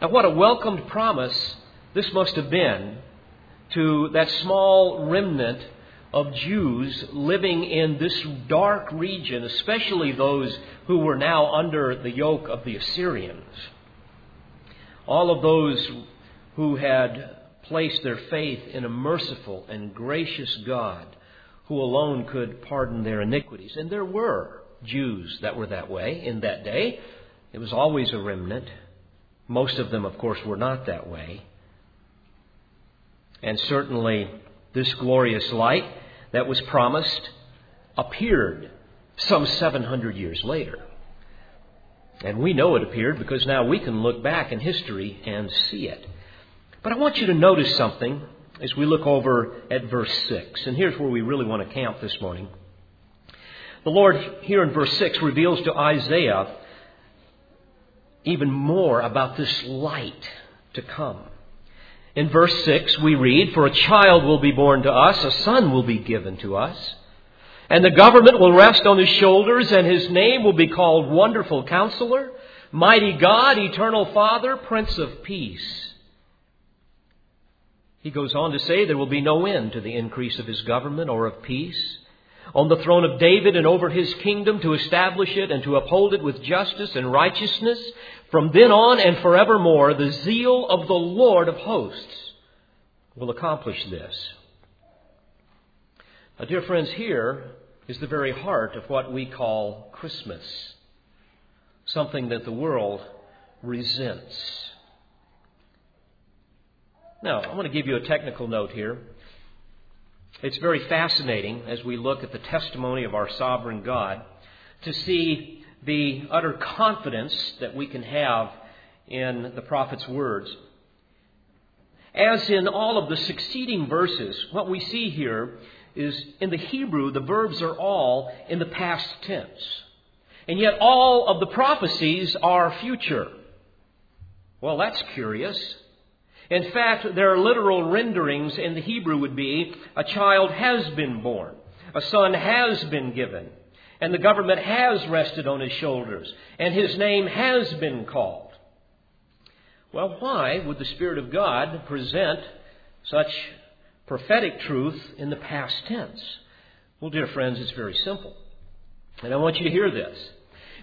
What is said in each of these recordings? Now, what a welcomed promise this must have been to that small remnant of Jews living in this dark region, especially those who were now under the yoke of the Assyrians. All of those who had placed their faith in a merciful and gracious God who alone could pardon their iniquities. And there were Jews that were that way in that day. It was always a remnant. Most of them, of course, were not that way. And certainly this glorious light that was promised appeared some 700 years later. And we know it appeared because now we can look back in history and see it. But I want you to notice something as we look over at verse 6. And here's where we really want to camp this morning. The Lord here in verse 6 reveals to Isaiah even more about this light to come. In verse 6 we read, "For a child will be born to us, a son will be given to us, and the government will rest on his shoulders, and his name will be called Wonderful Counselor, Mighty God, Eternal Father, Prince of Peace." He goes on to say there will be no end to the increase of his government or of peace on the throne of David and over his kingdom, to establish it and to uphold it with justice and righteousness from then on and forevermore. The zeal of the Lord of hosts will accomplish this. Now, dear friends, here is the very heart of what we call Christmas, something that the world resents. Now, I want to give you a technical note here. It's very fascinating as we look at the testimony of our sovereign God to see the utter confidence that we can have in the prophet's words. As in all of the succeeding verses, what we see here is in the Hebrew, the verbs are all in the past tense. And yet all of the prophecies are future. Well, that's curious. In fact, their literal renderings in the Hebrew would be, a child has been born, a son has been given, and the government has rested on his shoulders, and his name has been called. Well, why would the Spirit of God present such prophetic truth in the past tense? Well, dear friends, it's very simple. And I want you to hear this.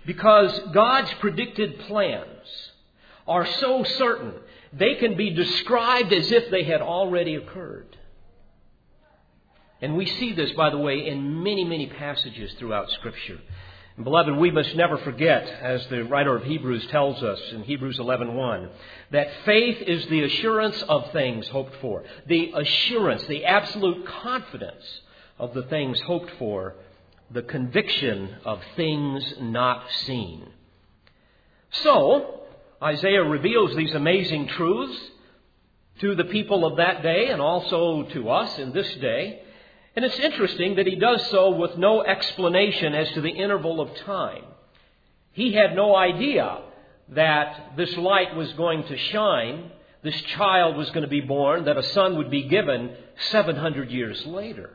Because God's predicted plans are so certain, they can be described as if they had already occurred. And we see this, by the way, in many, many passages throughout Scripture. And beloved, we must never forget, as the writer of Hebrews tells us in Hebrews 11:1, that faith is the assurance of things hoped for, the assurance, the absolute confidence of the things hoped for, the conviction of things not seen. So, Isaiah reveals these amazing truths to the people of that day and also to us in this day. And it's interesting that he does so with no explanation as to the interval of time. He had no idea that this light was going to shine, this child was going to be born, that a son would be given 700 years later.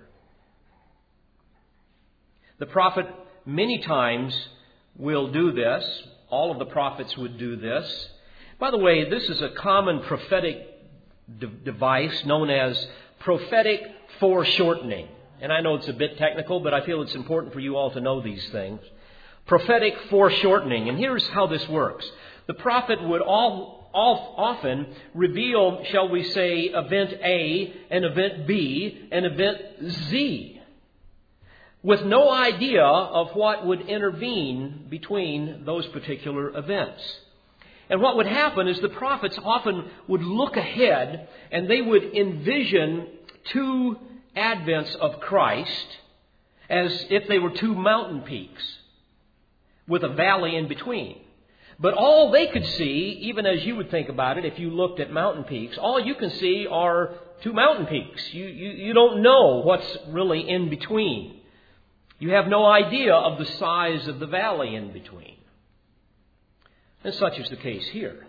The prophet many times will do this. All of the prophets would do this. By the way, this is a common prophetic device known as prophetic foreshortening. And I know it's a bit technical, but I feel it's important for you all to know these things. Prophetic foreshortening. And here's how this works. The prophet would often reveal, shall we say, event A and event B and event Z, with no idea of what would intervene between those particular events. And what would happen is the prophets often would look ahead and they would envision two advents of Christ as if they were two mountain peaks with a valley in between. But all they could see, even as you would think about it, if you looked at mountain peaks, all you can see are two mountain peaks. You don't know what's really in between. You have no idea of the size of the valley in between. And such is the case here.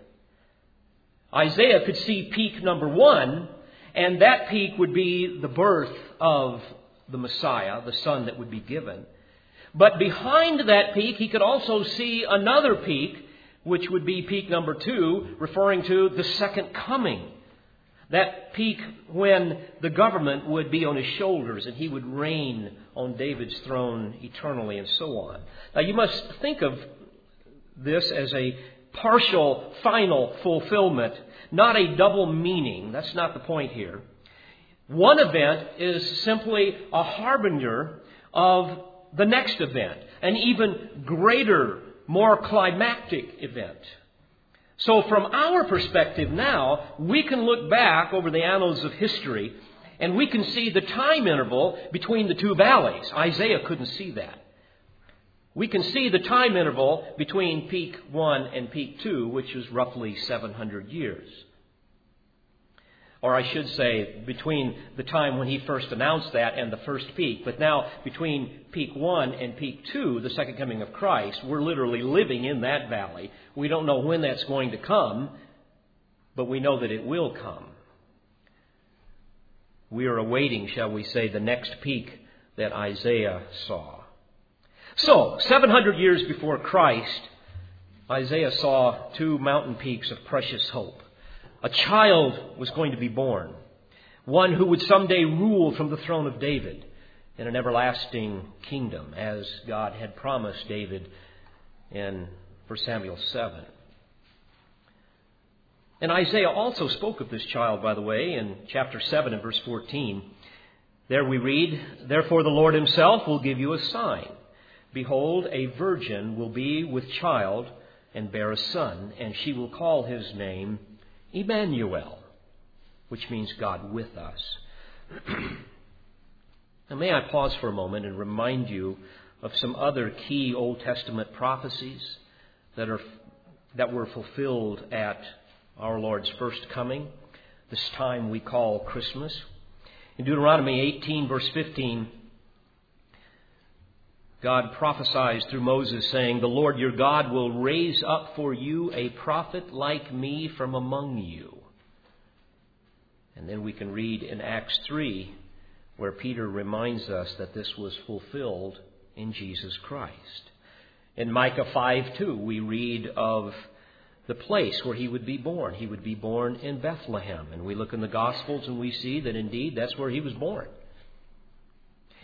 Isaiah could see peak number one, and that peak would be the birth of the Messiah, the son that would be given. But behind that peak, he could also see another peak which would be peak number 2, referring to the second coming. That peak when the government would be on his shoulders and he would reign on David's throne eternally and so on. Now you must think of this as a partial, final fulfillment, not a double meaning. That's not the point here. One event is simply a harbinger of the next event, an even greater, more climactic event. So from our perspective now, we can look back over the annals of history and we can see the time interval between the two valleys. Isaiah couldn't see that. We can see the time interval between peak 1 and peak 2, which is roughly 700 years. Or I should say, between the time when he first announced that and the first peak. But now, between peak 1 and peak 2, the second coming of Christ, we're literally living in that valley. We don't know when that's going to come, but we know that it will come. We are awaiting, shall we say, the next peak that Isaiah saw. So, 700 years before Christ, Isaiah saw two mountain peaks of precious hope. A child was going to be born, one who would someday rule from the throne of David in an everlasting kingdom, as God had promised David in 1 Samuel 7. And Isaiah also spoke of this child, by the way, in chapter 7 and verse 14. There we read, "Therefore the Lord himself will give you a sign. Behold, a virgin will be with child and bear a son, and she will call his name Emmanuel," which means God with us. Now may I pause for a moment and remind you of some other key Old Testament prophecies that were fulfilled at our Lord's first coming, this time we call Christmas. In Deuteronomy 18, verse 15, God prophesies through Moses, saying, "The Lord your God will raise up for you a prophet like me from among you." And then we can read in Acts 3, where Peter reminds us that this was fulfilled in Jesus Christ. In Micah 5:2, we read of the place where he would be born. He would be born in Bethlehem. And we look in the Gospels and we see that indeed that's where he was born.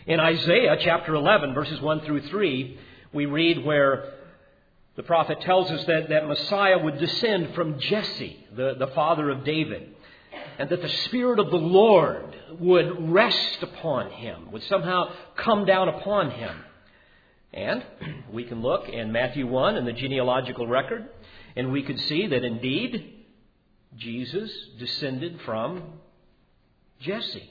In Isaiah chapter 11, verses 1 through 3, we read where the prophet tells us that Messiah would descend from Jesse, the father of David, and that the Spirit of the Lord would rest upon him, would somehow come down upon him. And we can look in Matthew 1 in the genealogical record, and we can see that indeed Jesus descended from Jesse.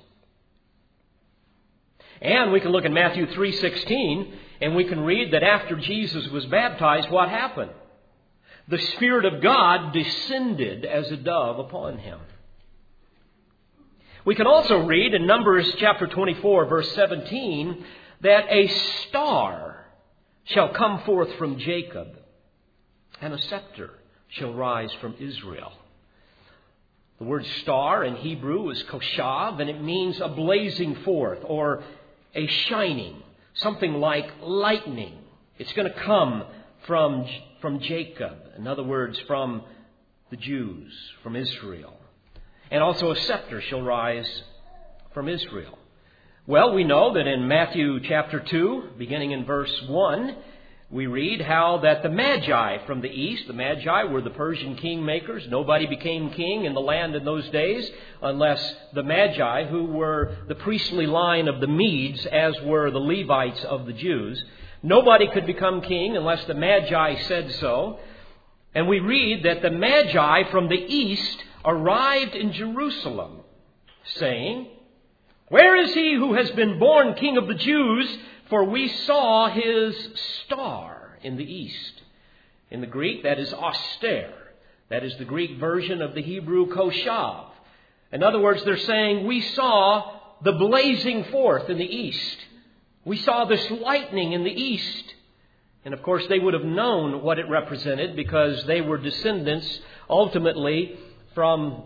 And we can look in Matthew 3:16, and we can read that after Jesus was baptized, what happened? The Spirit of God descended as a dove upon him. We can also read in Numbers chapter 24, verse 17, that a star shall come forth from Jacob, and a scepter shall rise from Israel. The word star in Hebrew is koshav, and it means a blazing forth or a shining, something like lightning. It's going to come from Jacob. In other words, from the Jews, from Israel. And also a scepter shall rise from Israel. Well, we know that in Matthew chapter 2, beginning in verse 1, we read how that the Magi from the east, the Magi were the Persian kingmakers. Nobody became king in the land in those days unless the Magi, who were the priestly line of the Medes, as were the Levites of the Jews. Nobody could become king unless the Magi said so. And we read that the Magi from the east arrived in Jerusalem, saying, "Where is he who has been born king of the Jews? For we saw his star in the east." In the Greek, that is austere. That is the Greek version of the Hebrew koshav. In other words, they're saying, we saw the blazing forth in the east. We saw this lightning in the east. And of course, they would have known what it represented because they were descendants, ultimately, from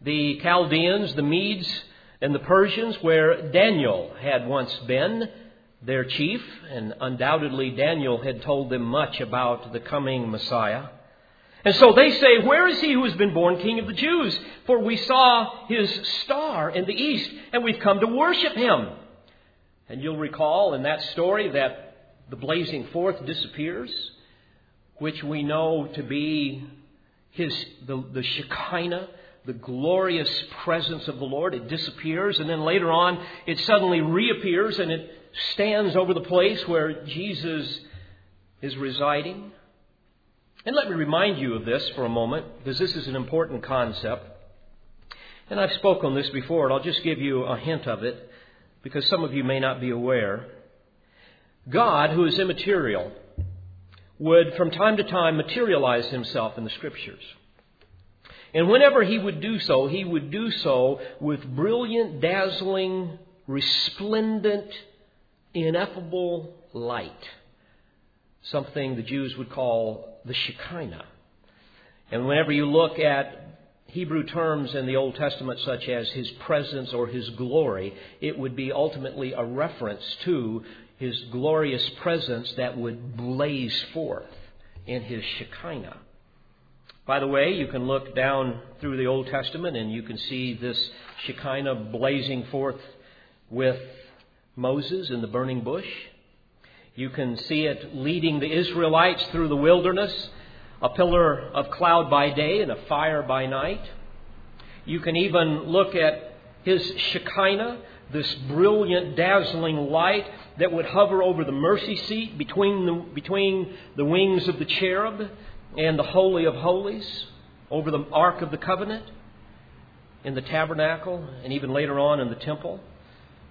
the Chaldeans, the Medes, and the Persians, where Daniel had once been. their chief, and undoubtedly Daniel had told them much about the coming Messiah. And so they say, where is he who has been born King of the Jews? For we saw his star in the east, and we've come to worship him. And you'll recall in that story that the blazing forth disappears, which we know to be the Shekinah, the glorious presence of the Lord. It disappears, and then later on it suddenly reappears, and it stands over the place where Jesus is residing. And let me remind you of this for a moment, because this is an important concept. And I've spoken on this before, and I'll just give you a hint of it, because some of you may not be aware. God, who is immaterial, would from time to time materialize himself in the Scriptures. And whenever he would do so with brilliant, dazzling, resplendent, ineffable light. Something the Jews would call the Shekinah. And whenever you look at Hebrew terms in the Old Testament, such as his presence or his glory, it would be ultimately a reference to his glorious presence that would blaze forth in his Shekinah. By the way, you can look down through the Old Testament and you can see this Shekinah blazing forth with Moses in the burning bush. You can see it leading the Israelites through the wilderness, a pillar of cloud by day and a fire by night. You can even look at his Shekinah, this brilliant, dazzling light that would hover over the mercy seat between the wings of the cherub and the Holy of Holies, over the Ark of the Covenant, in the tabernacle, and even later on in the temple.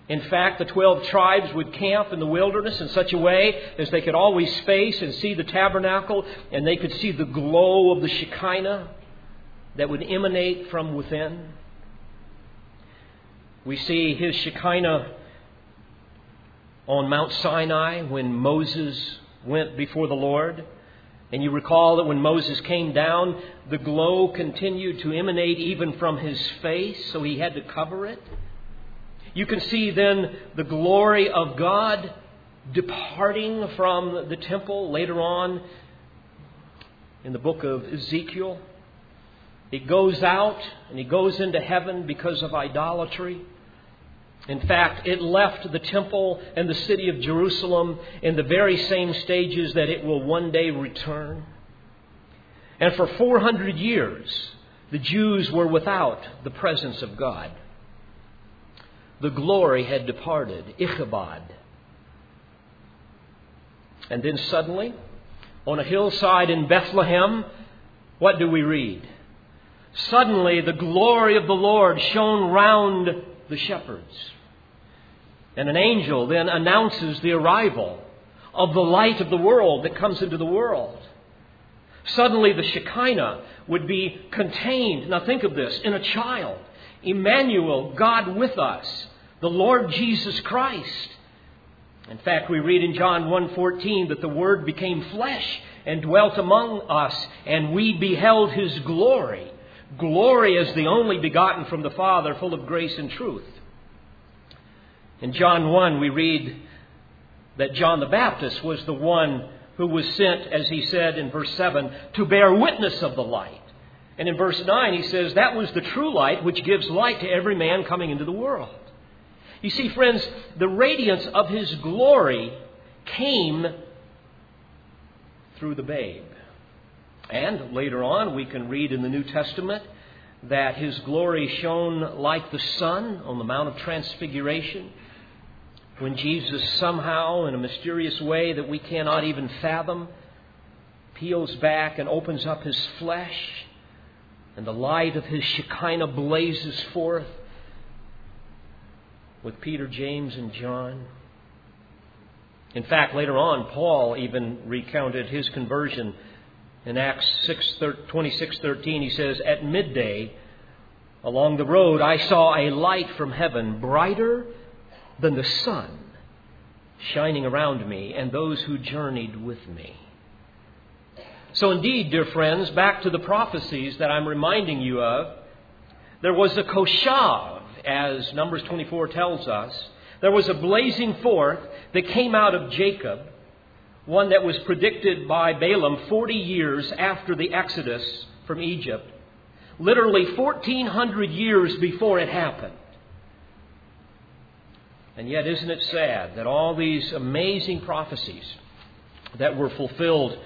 In fact, the 12 tribes would camp in the wilderness in such a way as they could always face and see the tabernacle, and they could see the glow of the Shekinah that would emanate from within. We see his Shekinah on Mount Sinai when Moses went before the Lord. And you recall that when Moses came down, the glow continued to emanate even from his face, so he had to cover it. You can see then the glory of God departing from the temple later on in the book of Ezekiel. He goes out and he goes into heaven because of idolatry. In fact, it left the temple and the city of Jerusalem in the very same stages that it will one day return. And for 400 years, the Jews were without the presence of God. The glory had departed, Ichabod. And then suddenly, on a hillside in Bethlehem, what do we read? Suddenly the glory of the Lord shone round the shepherds. And an angel then announces the arrival of the light of the world that comes into the world. Suddenly the Shekinah would be contained, now think of this, in a child. Emmanuel, God with us, the Lord Jesus Christ. In fact, we read in John 1:14 that the Word became flesh and dwelt among us, and we beheld his glory. Glory as the only begotten from the Father, full of grace and truth. In John 1, we read that John the Baptist was the one who was sent, as he said in verse 7, to bear witness of the light. And in verse 9, he says, that was the true light which gives light to every man coming into the world. You see, friends, the radiance of his glory came through the babe. And later on, we can read in the New Testament that his glory shone like the sun on the Mount of Transfiguration, when Jesus somehow, in a mysterious way that we cannot even fathom, peels back and opens up his flesh, and the light of his Shekinah blazes forth with Peter, James, and John. In fact, later on, Paul even recounted his conversion. In Acts 26:13, he says, at midday along the road, I saw a light from heaven brighter than the sun shining around me and those who journeyed with me. So indeed, dear friends, back to the prophecies that I'm reminding you of, there was a koshav, as Numbers 24 tells us. there was a blazing forth that came out of Jacob, one that was predicted by Balaam 40 years after the Exodus from Egypt, literally 1,400 years before it happened. And yet, isn't it sad that all these amazing prophecies that were fulfilled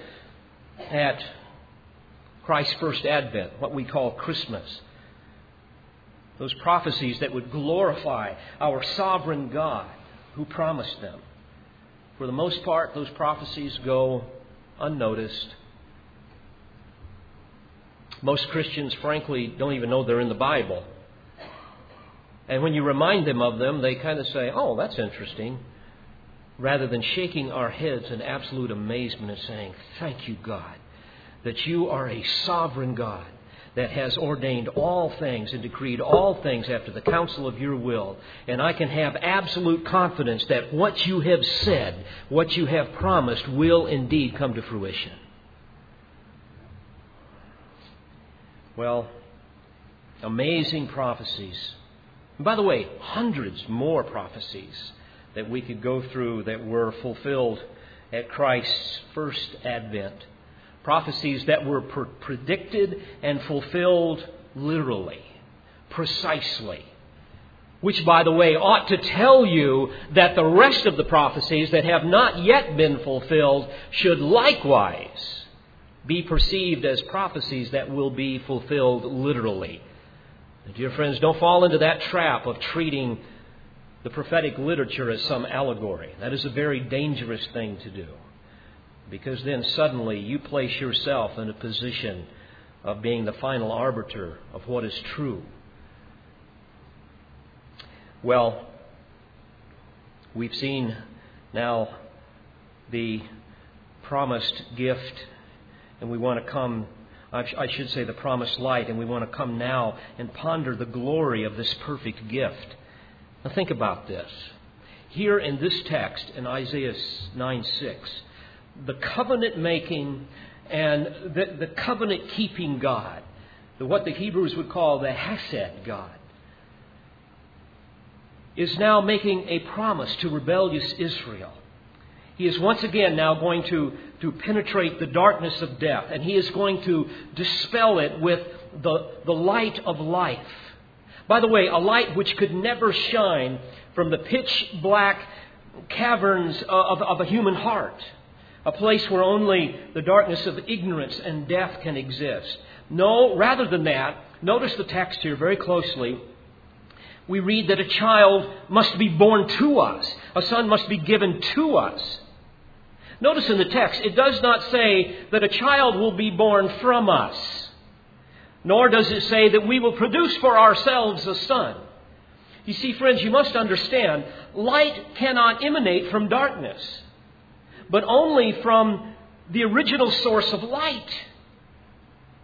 at Christ's first advent, what we call Christmas, those prophecies that would glorify our sovereign God who promised them, for the most part, those prophecies go unnoticed. Most Christians, frankly, don't even know they're in the Bible. And when you remind them of them, they kind of say, oh, that's interesting, rather than shaking our heads in absolute amazement and saying, thank you, God, that you are a sovereign God that has ordained all things and decreed all things after the counsel of your will. And I can have absolute confidence that what you have said, what you have promised, will indeed come to fruition. Well, amazing prophecies. And by the way, hundreds more prophecies that we could go through that were fulfilled at Christ's first advent. Prophecies that were predicted and fulfilled literally, precisely. Which, by the way, ought to tell you that the rest of the prophecies that have not yet been fulfilled should likewise be perceived as prophecies that will be fulfilled literally. Dear friends, don't fall into that trap of treating the prophetic literature as some allegory. That is a very dangerous thing to do, because then suddenly you place yourself in a position of being the final arbiter of what is true. Well, we've seen now the promised gift, and we want to come I should say the promised light, and we want to come now and ponder the glory of this perfect gift. Now think about this. Here in this text in Isaiah 9:6, the covenant-making and the covenant-keeping God, what the Hebrews would call the Hesed God, is now making a promise to rebellious Israel. He is once again now going to penetrate the darkness of death, and he is going to dispel it with the light of life. By the way, a light which could never shine from the pitch black caverns of a human heart, a place where only the darkness of ignorance and death can exist. No, rather than that, notice the text here very closely. We read that a child must be born to us. A son must be given to us. Notice in the text, it does not say that a child will be born from us, nor does it say that we will produce for ourselves a son. You see, friends, you must understand, light cannot emanate from darkness, but only from the original source of light.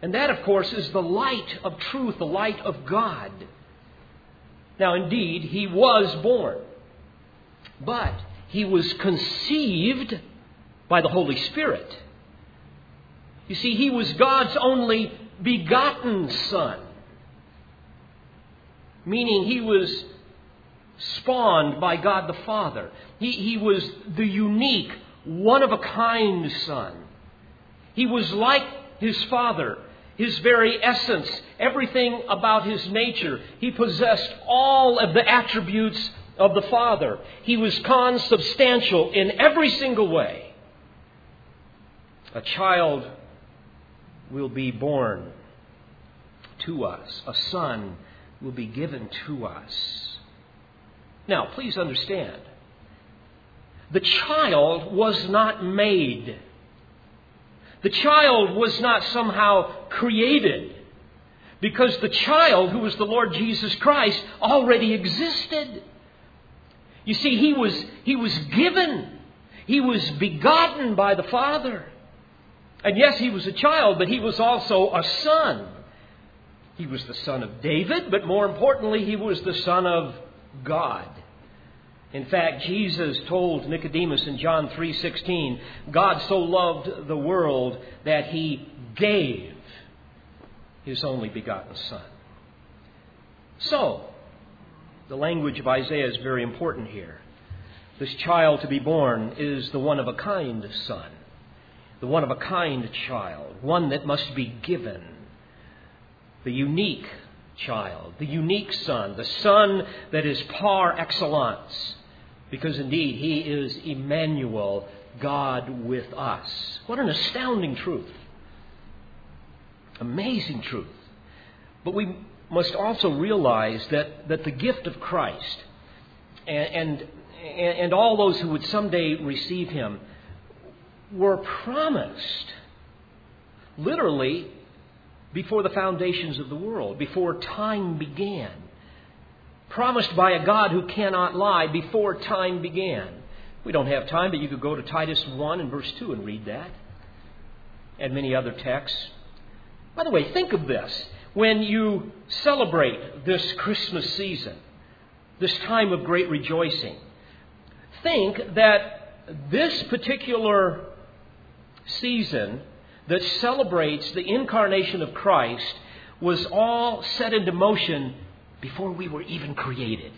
And that, of course, is the light of truth, the light of God. Now, indeed, he was born, but he was conceived by the Holy Spirit. You see, he was God's only begotten son, meaning he was spawned by God the Father. He was the unique, one-of-a-kind son. He was like his Father, his very essence, everything about his nature. He possessed all of the attributes of the Father. He was consubstantial in every single way. A child will be born to us. A son will be given to us. Now, please understand, the child was not made. The child was not somehow created, because the child, who was the Lord Jesus Christ, already existed. You see, he was given. He was begotten by the Father. And yes, he was a child, but he was also a son. He was the son of David, but more importantly, he was the son of God. In fact, Jesus told Nicodemus in John 3:16, God so loved the world that he gave his only begotten son. So, the language of Isaiah is very important here. This child to be born is the one of a kind son, the one of a kind child, one that must be given, the unique child, the unique son, the son that is par excellence, because indeed he is Emmanuel, God with us. What an astounding truth, amazing truth. But we must also realize that the gift of Christ and all those who would someday receive him were promised literally before the foundations of the world, before time began. Promised by a God who cannot lie before time began. We don't have time, but you could go to Titus 1 and verse 2 and read that, and many other texts. By the way, think of this. When you celebrate this Christmas season, this time of great rejoicing, think that this particular season that celebrates the incarnation of Christ was all set into motion before we were even created.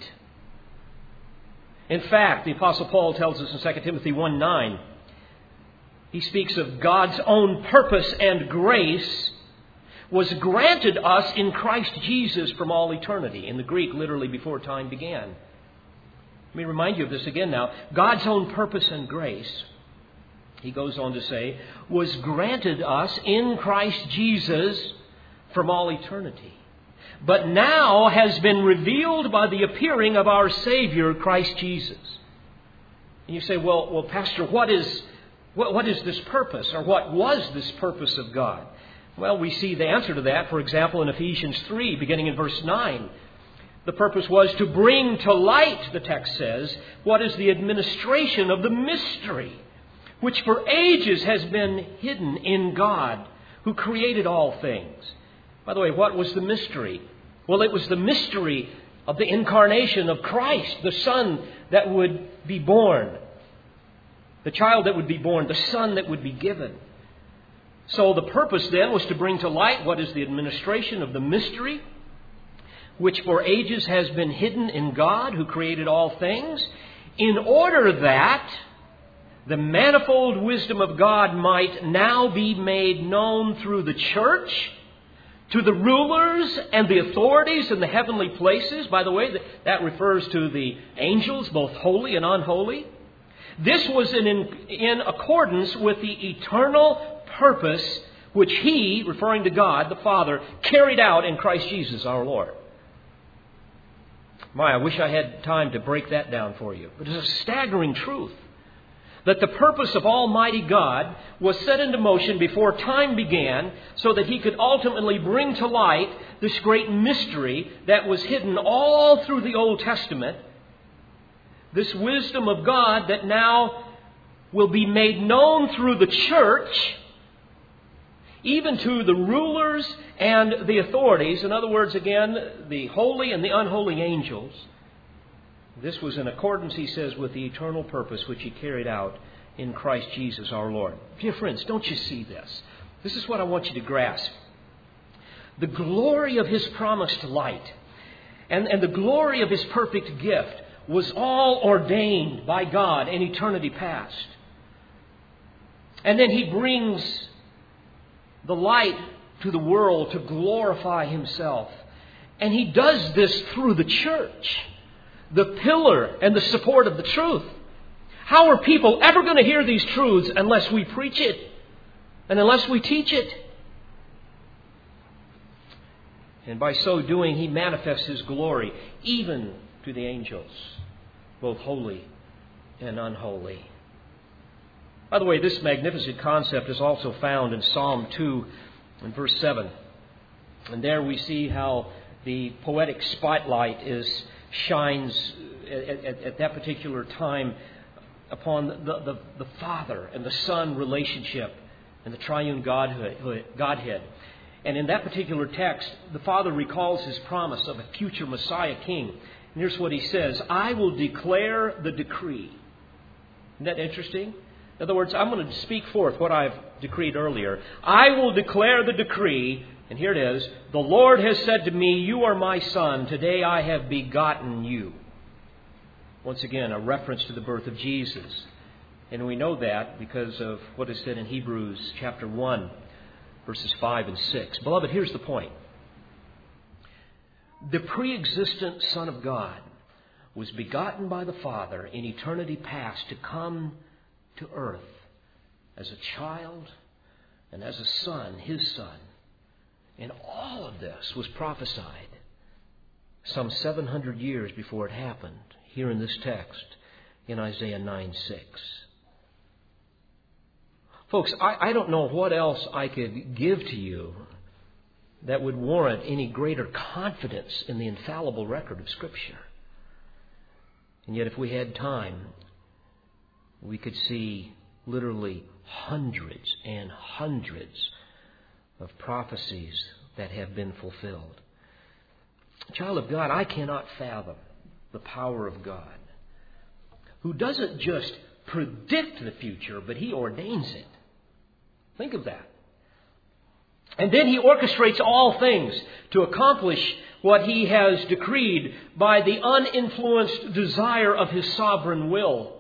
In fact, the Apostle Paul tells us in 2 Timothy 1:9, he speaks of God's own purpose and grace was granted us in Christ Jesus from all eternity. In the Greek, literally before time began. Let me remind you of this again now. God's own purpose and grace, he goes on to say, was granted us in Christ Jesus from all eternity, but now has been revealed by the appearing of our Savior, Christ Jesus. And you say, well, Pastor, what is this purpose, or what was this purpose of God? Well, we see the answer to that, for example, in Ephesians 3, beginning in verse 9. The purpose was to bring to light, the text says, what is the administration of the mystery, which for ages has been hidden in God, who created all things. By the way, what was the mystery? Well, it was the mystery of the incarnation of Christ, the Son that would be born, the child that would be born, the Son that would be given. So the purpose then was to bring to light what is the administration of the mystery, which for ages has been hidden in God, who created all things, in order that the manifold wisdom of God might now be made known through the church to the rulers and the authorities in the heavenly places. By the way, that refers to the angels, both holy and unholy. This was in accordance with the eternal purpose which he, referring to God the Father, carried out in Christ Jesus our Lord. My, I wish I had time to break that down for you. But it's a staggering truth that the purpose of Almighty God was set into motion before time began so that he could ultimately bring to light this great mystery that was hidden all through the Old Testament, this wisdom of God that now will be made known through the church, even to the rulers and the authorities. In other words, again, the holy and the unholy angels. This was in accordance, he says, with the eternal purpose which he carried out in Christ Jesus our Lord. Dear friends, don't you see this? This is what I want you to grasp. The glory of his promised light and the glory of his perfect gift was all ordained by God in eternity past. And then he brings the light to the world to glorify himself. And he does this through the church, the pillar and the support of the truth. How are people ever going to hear these truths unless we preach it and unless we teach it? And by so doing, he manifests his glory even to the angels, both holy and unholy. By the way, this magnificent concept is also found in Psalm 2 and verse 7. And there we see how the poetic spotlight shines at that particular time upon the Father and the Son relationship and the triune Godhead. And in that particular text, the Father recalls his promise of a future Messiah king. And here's what he says: I will declare the decree. Isn't that interesting? In other words, I'm going to speak forth what I've decreed earlier. I will declare the decree, and here it is. The Lord has said to me, you are my son. Today I have begotten you. once again, a reference to the birth of Jesus. And we know that because of what is said in Hebrews chapter 1, verses 5 and 6. Beloved, here's the point. The pre-existent Son of God was begotten by the Father in eternity past to come to earth as a child and as a son, his son. And all of this was prophesied some 700 years before it happened, here in this text, in Isaiah 9:6. Folks, I don't know what else I could give to you that would warrant any greater confidence in the infallible record of Scripture. And yet, if we had time, we could see literally hundreds and hundreds of prophecies that have been fulfilled. Child of God, I cannot fathom the power of God, who doesn't just predict the future, but He ordains it. Think of that. And then He orchestrates all things to accomplish what He has decreed by the uninfluenced desire of His sovereign will.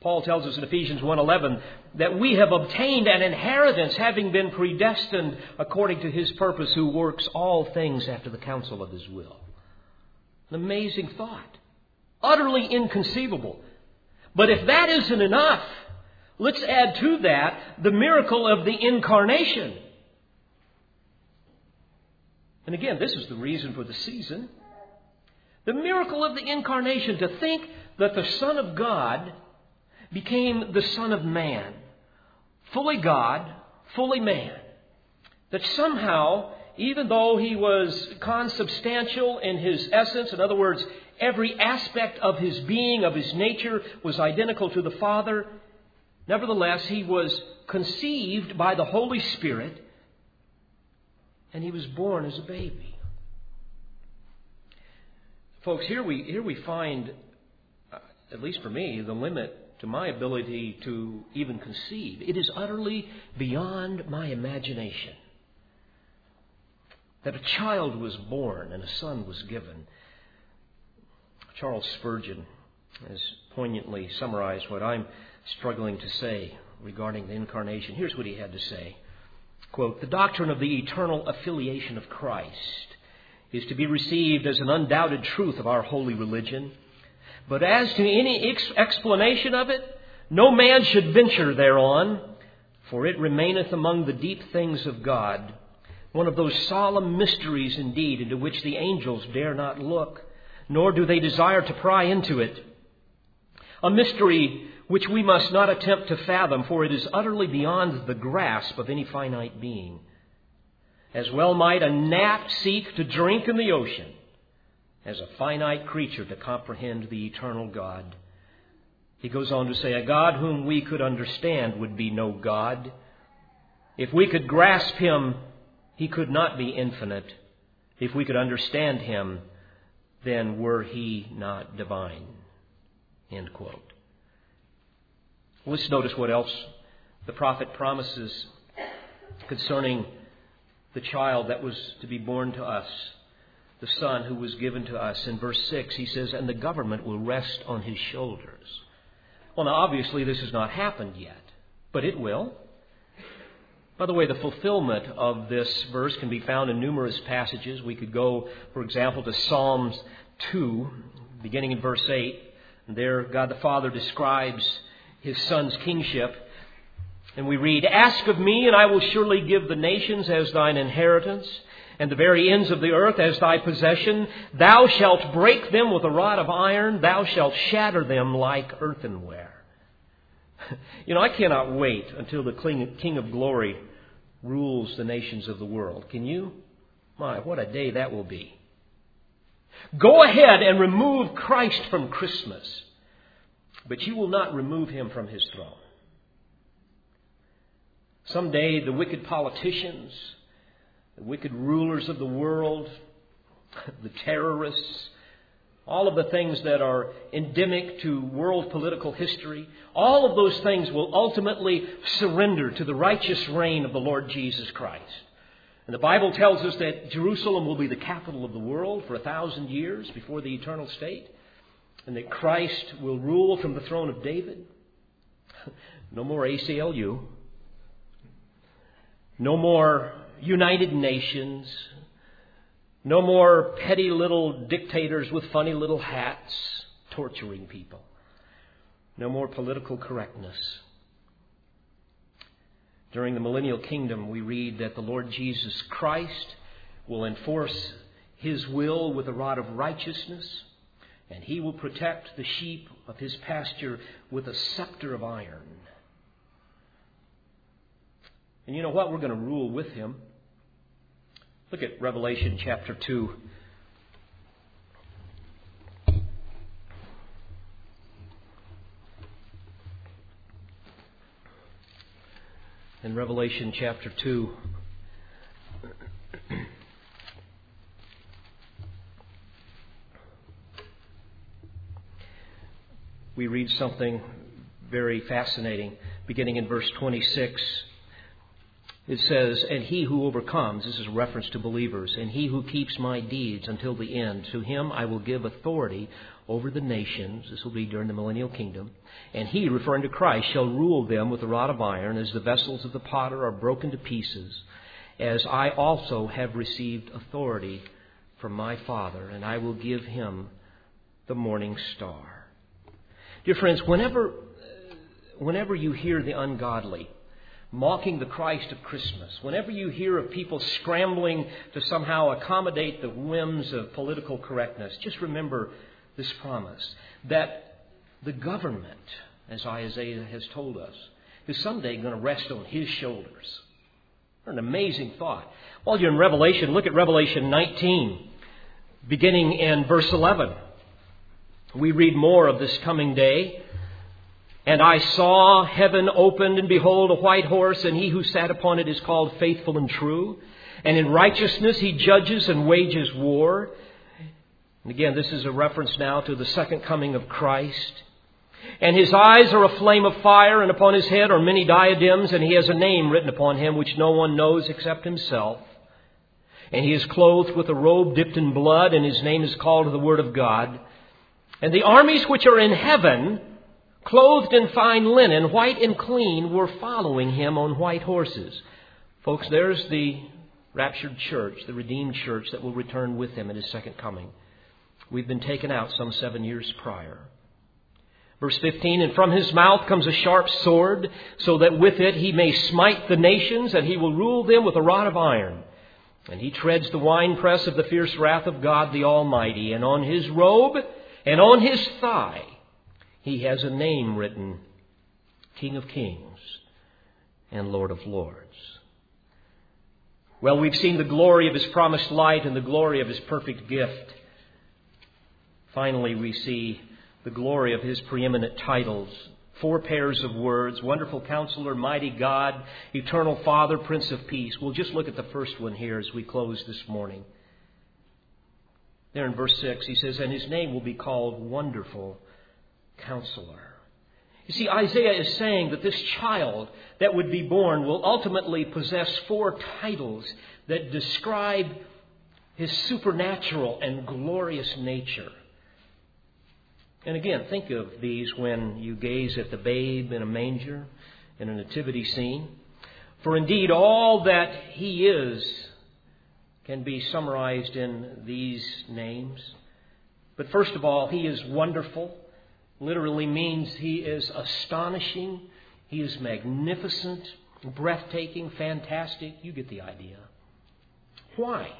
Paul tells us in Ephesians 1:11 that we have obtained an inheritance, having been predestined according to His purpose, who works all things after the counsel of His will. An amazing thought. Utterly inconceivable. But if that isn't enough, let's add to that the miracle of the incarnation. And again, this is the reason for the season. The miracle of the incarnation, to think that the Son of God became the Son of Man, fully God, fully man. That somehow, even though He was consubstantial in His essence, in other words, every aspect of His being, of His nature, was identical to the Father, nevertheless, He was conceived by the Holy Spirit, and He was born as a baby. Folks, here we find, at least for me, the limit to my ability to even conceive. It is utterly beyond my imagination that a child was born and a son was given. Charles Spurgeon has poignantly summarized what I'm struggling to say regarding the incarnation. Here's what he had to say. Quote, "The doctrine of the eternal affiliation of Christ is to be received as an undoubted truth of our holy religion. But as to any explanation of it, no man should venture thereon, for it remaineth among the deep things of God, one of those solemn mysteries indeed into which the angels dare not look, nor do they desire to pry into it. A mystery which we must not attempt to fathom, for it is utterly beyond the grasp of any finite being. As well might a gnat seek to drink in the ocean as a finite creature to comprehend the eternal God." He goes on to say, "A God whom we could understand would be no God. If we could grasp Him, He could not be infinite. If we could understand Him, then were He not divine." End quote. Let's notice what else the prophet promises concerning the child that was to be born to us, the Son who was given to us. In verse 6, he says, "And the government will rest on His shoulders." Well, now, obviously, this has not happened yet, but it will. By the way, the fulfillment of this verse can be found in numerous passages. We could go, for example, to Psalms 2, beginning in verse 8. There, God the Father describes His Son's kingship. And we read, "Ask of me, and I will surely give the nations as thine inheritance, and the very ends of the earth as thy possession. Thou shalt break them with a rod of iron. Thou shalt shatter them like earthenware." You know, I cannot wait until the King of Glory rules the nations of the world. Can you? My, what a day that will be. Go ahead and remove Christ from Christmas, but you will not remove Him from His throne. Someday the wicked politicians, the wicked rulers of the world, the terrorists, all of the things that are endemic to world political history, all of those things will ultimately surrender to the righteous reign of the Lord Jesus Christ. And the Bible tells us that Jerusalem will be the capital of the world for 1,000 years before the eternal state. and that Christ will rule from the throne of David. No more ACLU. No more United Nations. No more petty little dictators with funny little hats torturing people. No more political correctness. During the millennial kingdom, we read that the Lord Jesus Christ will enforce his will with a rod of righteousness, and he will protect the sheep of his pasture with a scepter of iron. And you know what? We're going to rule with him. Look at Revelation chapter 2. In Revelation chapter 2, we read something very fascinating, beginning in verse 26. It says, "And he who overcomes," this is a reference to believers, "and he who keeps my deeds until the end, to him I will give authority over the nations." This will be during the millennial kingdom. "And he," referring to Christ, "shall rule them with a rod of iron, as the vessels of the potter are broken to pieces, as I also have received authority from my Father, and I will give him the morning star." Dear friends, whenever you hear the ungodly mocking the Christ of Christmas, whenever you hear of people scrambling to somehow accommodate the whims of political correctness, just remember this promise that the government, as Isaiah has told us, is someday going to rest on his shoulders. What an amazing thought. While you're in Revelation, look at Revelation 19, beginning in verse 11. We read more of this coming day. "And I saw heaven opened, and behold, a white horse, and he who sat upon it is called Faithful and True. And in righteousness he judges and wages war." And again, this is a reference now to the second coming of Christ. "And his eyes are a flame of fire, and upon his head are many diadems, and he has a name written upon him which no one knows except himself. And he is clothed with a robe dipped in blood, and his name is called the Word of God. And the armies which are in heaven, clothed in fine linen, white and clean, were following him on white horses." Folks, there's the raptured church, the redeemed church that will return with him at his second coming. We've been taken out some 7 years prior. Verse 15, "And from his mouth comes a sharp sword, so that with it he may smite the nations, and he will rule them with a rod of iron. And he treads the winepress of the fierce wrath of God the Almighty, and on his robe and on his thigh he has a name written, King of Kings and Lord of Lords." Well, we've seen the glory of his promised light and the glory of his perfect gift. Finally, we see the glory of his preeminent titles. 4 pairs of words: Wonderful Counselor, Mighty God, Eternal Father, Prince of Peace. We'll just look at the first one here as we close this morning. There in verse 6, he says, "And his name will be called Wonderful Counselor." You see, Isaiah is saying that this child that would be born will ultimately possess 4 titles that describe his supernatural and glorious nature. And again, think of these when you gaze at the babe in a manger in a nativity scene. For indeed, all that he is can be summarized in these names. But first of all, he is wonderful. Literally means he is astonishing, he is magnificent, breathtaking, fantastic. You get the idea. Why?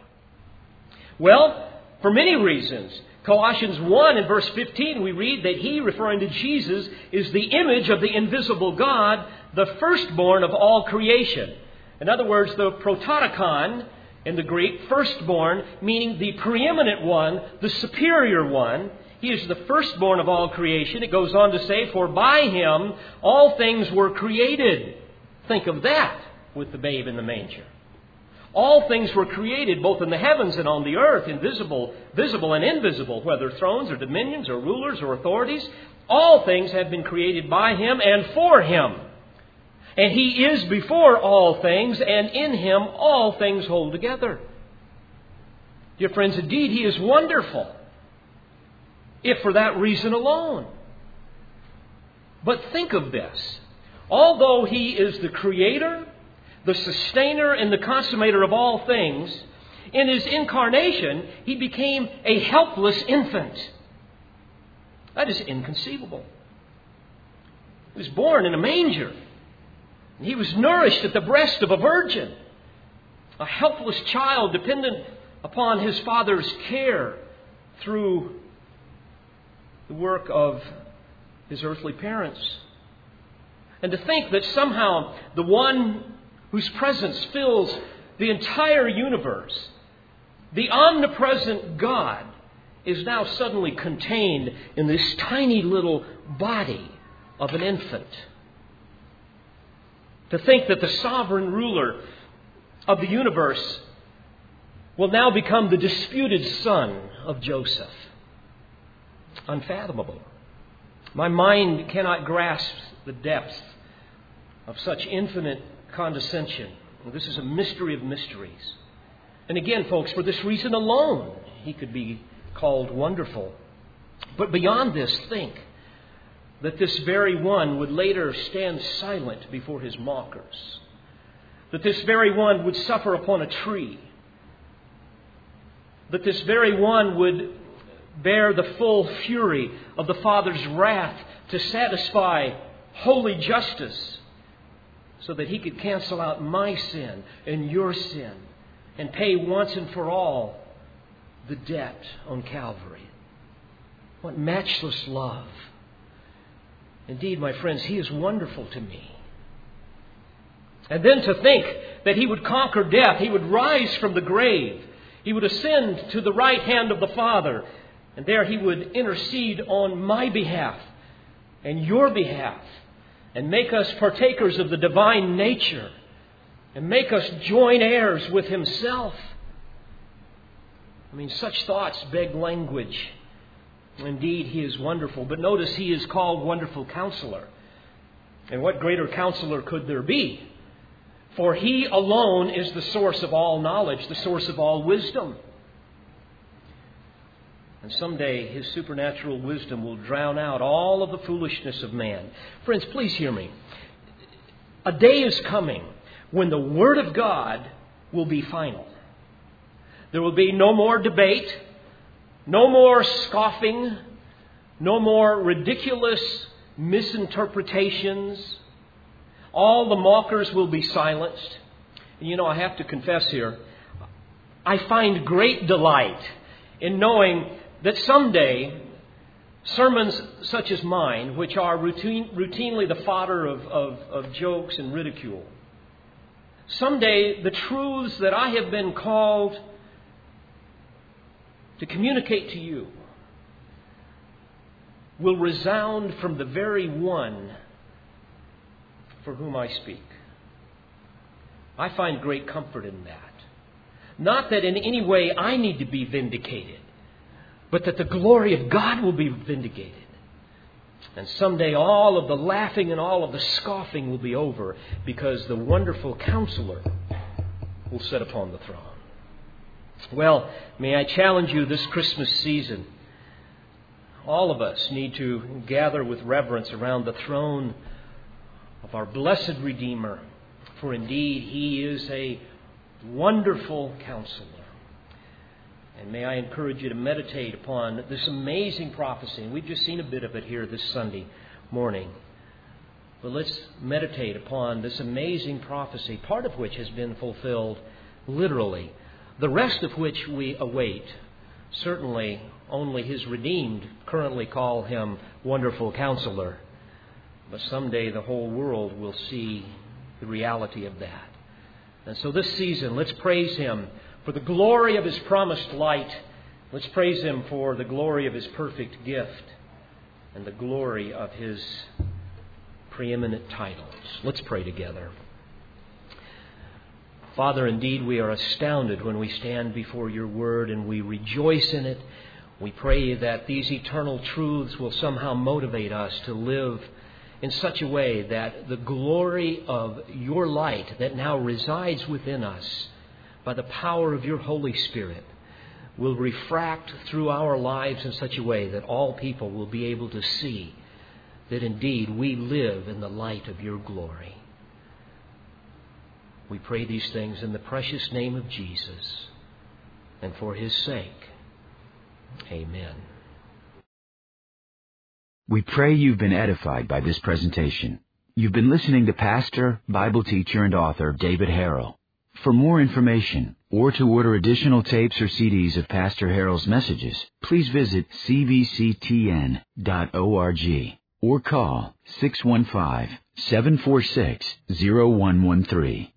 Well, for many reasons. Colossians 1 and verse 15, we read that he, referring to Jesus, is the image of the invisible God, the firstborn of all creation. In other words, the prototokon in the Greek, firstborn, meaning the preeminent one, the superior one. He is the firstborn of all creation. It goes on to say, "For by him all things were created." Think of that with the babe in the manger. All things were created, both in the heavens and on the earth, invisible, visible and invisible, whether thrones or dominions or rulers or authorities. All things have been created by him and for him. And he is before all things, and in him all things hold together. Dear friends, indeed, he is wonderful. if for that reason alone. But think of this. Although He is the Creator, the Sustainer, and the Consummator of all things, in His incarnation, He became a helpless infant. That is inconceivable. He was born in a manger. And He was nourished at the breast of a virgin. A helpless child dependent upon His Father's care through the work of His earthly parents. And to think that somehow the One whose presence fills the entire universe, the omnipresent God, is now suddenly contained in this tiny little body of an infant. To think that the sovereign ruler of the universe will now become the disputed son of Joseph. Unfathomable. My mind cannot grasp the depths of such infinite condescension. This is a mystery of mysteries. And again, folks, for this reason alone, He could be called wonderful. But beyond this, think that this very One would later stand silent before His mockers. That this very One would suffer upon a tree. That this very One would bear the full fury of the Father's wrath to satisfy holy justice, so that He could cancel out my sin and your sin and pay once and for all the debt on Calvary. What matchless love. Indeed, my friends, He is wonderful to me. And then to think that He would conquer death, He would rise from the grave, He would ascend to the right hand of the Father, and there He would intercede on my behalf and your behalf, and make us partakers of the divine nature, and make us joint heirs with Himself. I mean, such thoughts beg language. Indeed, He is wonderful. But notice He is called Wonderful Counselor. And what greater counselor could there be? For He alone is the source of all knowledge, the source of all wisdom. And someday His supernatural wisdom will drown out all of the foolishness of man. Friends, please hear me. A day is coming when the Word of God will be final. There will be no more debate, no more scoffing, no more ridiculous misinterpretations. All the mockers will be silenced. And you know, I have to confess here, I find great delight in knowing that someday sermons such as mine, which are routinely the fodder of jokes and ridicule, someday the truths that I have been called to communicate to you will resound from the very One for whom I speak. I find great comfort in that. Not that in any way I need to be vindicated, but that the glory of God will be vindicated. And someday all of the laughing and all of the scoffing will be over, because the Wonderful Counselor will sit upon the throne. Well, may I challenge you this Christmas season. All of us need to gather with reverence around the throne of our blessed Redeemer, for indeed He is a wonderful counselor. And may I encourage you to meditate upon this amazing prophecy. And we've just seen a bit of it here this Sunday morning. But let's meditate upon this amazing prophecy, part of which has been fulfilled literally, the rest of which we await. Certainly, only His redeemed currently call Him Wonderful Counselor. But someday the whole world will see the reality of that. And so this season, let's praise Him for the glory of His promised light. Let's praise Him for the glory of His perfect gift and the glory of His preeminent titles. Let's pray together. Father, indeed, we are astounded when we stand before Your Word and we rejoice in it. We pray that these eternal truths will somehow motivate us to live in such a way that the glory of Your light that now resides within us by the power of Your Holy Spirit will refract through our lives in such a way that all people will be able to see that indeed we live in the light of your glory. We pray these things in the precious name of Jesus and for his sake. Amen. We pray you've been edified by this presentation. You've been listening to pastor, Bible teacher, and author David Harrell. For more information or to order additional tapes or CDs of Pastor Harrell's messages, please visit cbctn.org or call 615-746-0113.